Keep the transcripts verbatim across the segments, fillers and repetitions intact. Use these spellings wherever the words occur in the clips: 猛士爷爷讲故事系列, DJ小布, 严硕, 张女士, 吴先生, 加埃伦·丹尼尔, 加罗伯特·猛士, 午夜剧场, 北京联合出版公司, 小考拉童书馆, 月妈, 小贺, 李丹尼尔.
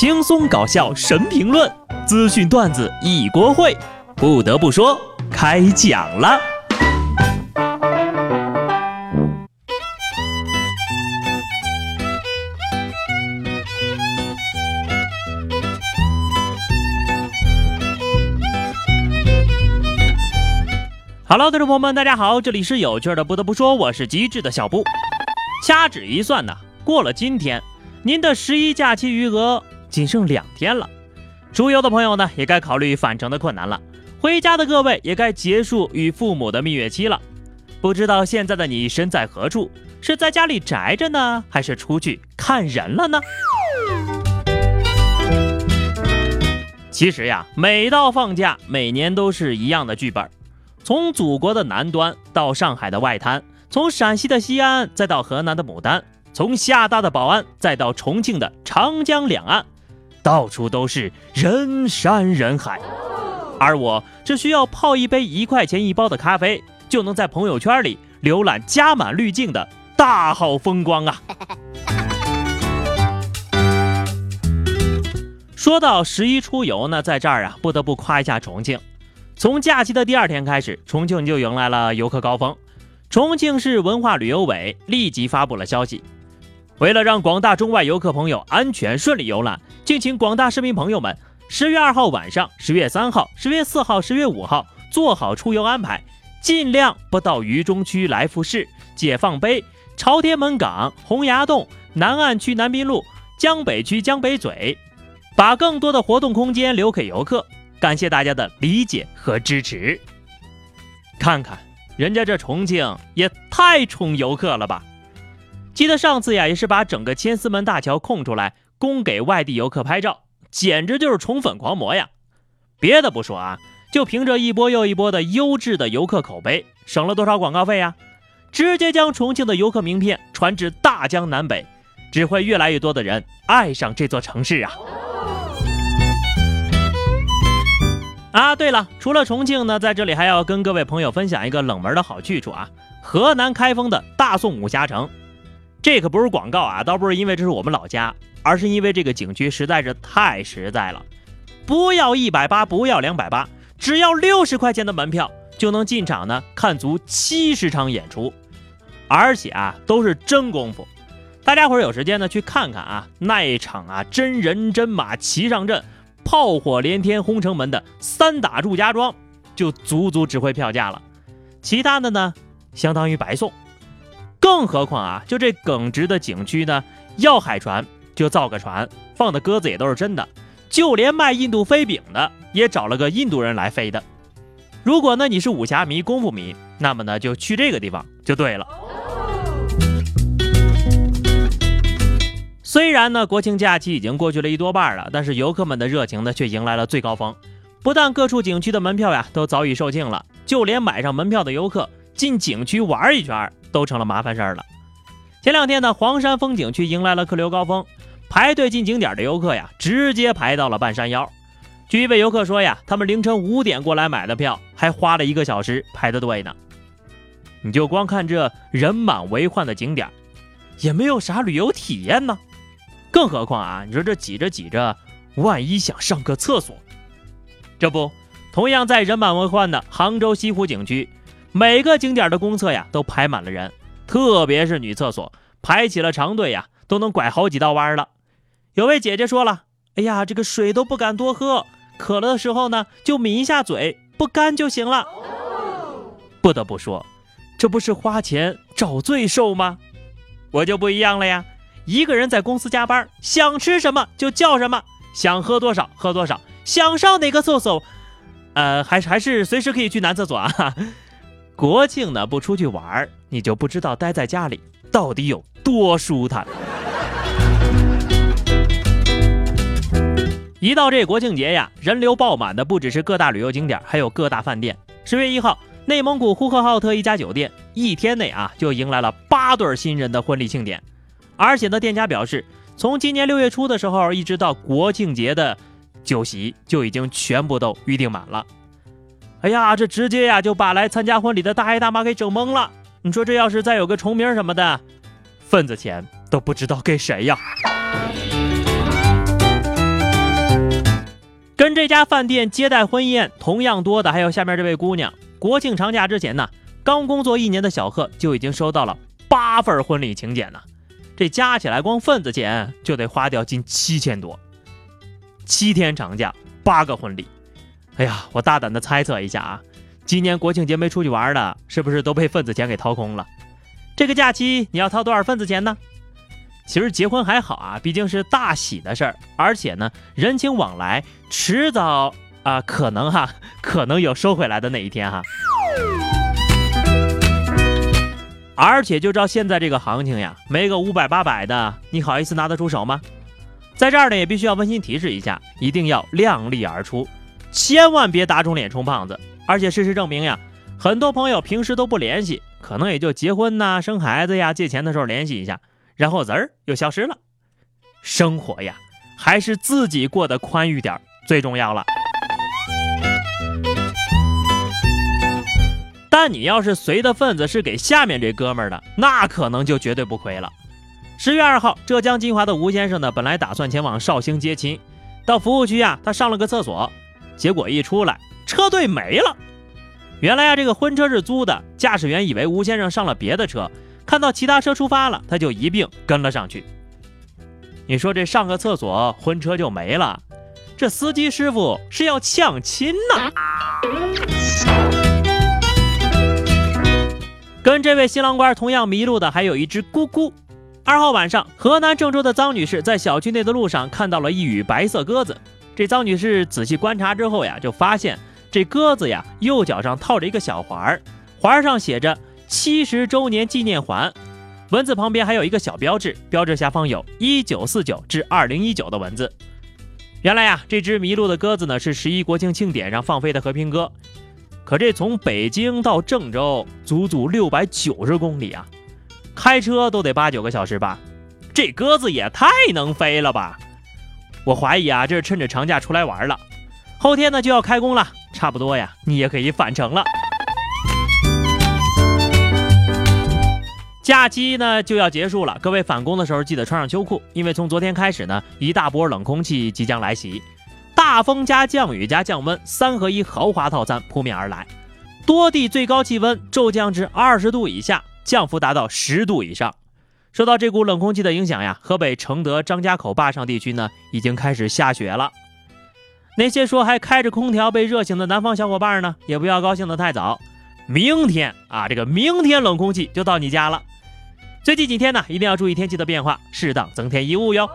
轻松搞笑神评论，资讯段子一锅烩。不得不说，开讲了。Hello， 观众朋友们，大家好，这里是有趣的。不得不说，我是机智的小布。掐指一算呢，过了今天，您的十一假期余额仅剩两天了。出游的朋友呢，也该考虑返程的困难了；回家的各位，也该结束与父母的蜜月期了。不知道现在的你身在何处？是在家里宅着呢，还是出去看人了呢？其实呀，每到放假，每年都是一样的剧本。从祖国的南端到上海的外滩，从陕西的西安再到河南的牡丹，从厦大的宝安再到重庆的长江两岸，到处都是人山人海。而我只需要泡一杯一块钱一包的咖啡，就能在朋友圈里浏览加满滤镜的大好风光啊！说到十一出游呢，在这儿啊，不得不夸一下重庆。从假期的第二天开始，重庆就迎来了游客高峰。重庆市文化旅游委立即发布了消息，为了让广大中外游客朋友安全顺利游览，敬请广大市民朋友们十月二号晚上、十月三号、十月四号、十月五号做好出游安排，尽量不到渝中区来福士、解放碑、朝天门港、洪崖洞、南岸区南滨路、江北区江北嘴，把更多的活动空间留给游客。感谢大家的理解和支持。看看人家这重庆也太宠游客了吧！记得上次呀，也是把整个千厮门大桥空出来供给外地游客拍照，简直就是宠粉狂魔呀！别的不说啊，就凭着一波又一波的优质的游客口碑，省了多少广告费呀？直接将重庆的游客名片传至大江南北，只会越来越多的人爱上这座城市啊！啊，对了，除了重庆呢，在这里还要跟各位朋友分享一个冷门的好去处啊，河南开封的大宋武侠城。这可不是广告啊，倒不是因为这是我们老家，而是因为这个景区实在是太实在了。不要一百八十，不要两百八十，只要六十块钱的门票就能进场呢，看足七十场演出，而且啊都是真功夫。大家伙儿有时间呢去看看啊，那一场啊真人真马骑上阵，炮火连天轰城门的三打祝家庄就足足值回票价了，其他的呢相当于白送。更何况啊，就这耿直的景区呢，要海船就造个船，放的鸽子也都是真的，就连卖印度飞饼的也找了个印度人来飞的。如果呢你是武侠迷、功夫迷，那么呢就去这个地方就对了。虽然呢国庆假期已经过去了一多半了，但是游客们的热情呢却迎来了最高峰。不但各处景区的门票呀都早已售罄了，就连买上门票的游客进景区玩一圈都成了麻烦事儿了。前两天呢，黄山风景区迎来了客流高峰，排队进景点的游客呀直接排到了半山腰。据一位游客说呀，他们凌晨五点过来买的票，还花了一个小时排的队呢。你就光看这人满为患的景点，也没有啥旅游体验呢。更何况啊，你说这挤着挤着，万一想上个厕所，这不，同样在人满为患的杭州西湖景区，每个景点的公厕呀都排满了人，特别是女厕所排起了长队呀，都能拐好几道弯了。有位姐姐说了，哎呀，这个水都不敢多喝，渴了的时候呢就抿一下嘴，不干就行了。不得不说，这不是花钱找罪受吗？我就不一样了呀，一个人在公司加班，想吃什么就叫什么，想喝多少喝多少，想上哪个厕所，呃，还是还是随时可以去男厕所啊。国庆呢不出去玩，你就不知道待在家里到底有多舒坦。一到这国庆节呀，人流爆满的不只是各大旅游景点，还有各大饭店。十月一号，内蒙古呼和浩特一家酒店一天内啊就迎来了八对新人的婚礼庆典。而且呢，店家表示，从今年六月初的时候，一直到国庆节的酒席就已经全部都预定满了。哎呀，这直接呀就把来参加婚礼的大爷大妈给整懵了。你说这要是再有个重名什么的，份子钱都不知道给谁呀。这家饭店接待婚宴同样多的还有下面这位姑娘。国庆长假之前呢，刚工作一年的小贺就已经收到了八份婚礼请柬呢，这加起来光份子钱就得花掉近七千多。七天长假，八个婚礼。哎呀，我大胆的猜测一下啊，今年国庆节没出去玩的，是不是都被份子钱给掏空了？这个假期你要掏多少份子钱呢？其实结婚还好啊，毕竟是大喜的事儿，而且呢，人情往来迟早啊、呃，可能哈，可能有收回来的那一天哈。而且就照现在这个行情呀，没个五百八百的，你好意思拿得出手吗？在这儿呢，也必须要温馨提示一下，一定要量力而出，千万别打肿脸充胖子。而且事实证明呀，很多朋友平时都不联系，可能也就结婚呐、生孩子呀、借钱的时候联系一下。然后子儿又消失了。生活呀，还是自己过得宽裕点最重要了。但你要是随的份子是给下面这哥们儿的，那可能就绝对不亏了。十月二号，浙江金华的吴先生呢，本来打算前往绍兴接亲，到服务区啊，他上了个厕所，结果一出来，车队没了。原来啊，这个婚车是租的，驾驶员以为吴先生上了别的车，看到其他车出发了，他就一并跟了上去。你说这上个厕所婚车就没了，这司机师傅是要呛亲呢。跟这位新郎官同样迷路的还有一只咕咕。二号晚上，河南郑州的张女士在小区内的路上看到了一羽白色鸽子。这张女士仔细观察之后呀，就发现这鸽子呀右脚上套着一个小环，环上写着七十周年纪念环，文字旁边还有一个小标志，标志下方有一九四九至二零一九的文字。原来呀，这只迷路的鸽子呢是十一国庆庆典上放飞的和平鸽，可这从北京到郑州足足六百九十公里啊，开车都得八九个小时吧，这鸽子也太能飞了吧！我怀疑啊，这是趁着长假出来玩了。后天呢就要开工了，差不多呀，你也可以返程了。假期呢就要结束了，各位返工的时候记得穿上秋裤，因为从昨天开始呢，一大波冷空气即将来袭，大风加降雨加降温三合一豪华套餐扑面而来，多地最高气温骤降至二十度以下，降幅达到十度以上。受到这股冷空气的影响呀，河北承德张家口坝上地区呢已经开始下雪了。那些说还开着空调被热醒的南方小伙伴呢，也不要高兴得太早，明天啊，这个明天冷空气就到你家了。最近几天呢，一定要注意天气的变化，适当增添衣物哟。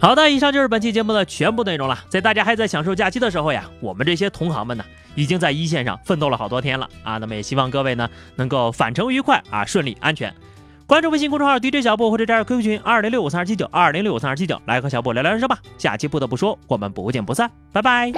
好的，以上就是本期节目的全部内容了。在大家还在享受假期的时候呀，我们这些同行们呢，已经在一线上奋斗了好多天了啊。那么也希望各位呢，能够返程愉快啊，顺利安全。关注微信公众号 D J 小布或者加入 Q Q 群二零六五三二七九二零六五三二七九，来和小布聊聊人生吧。下期不得不说，我们不见不散，拜拜。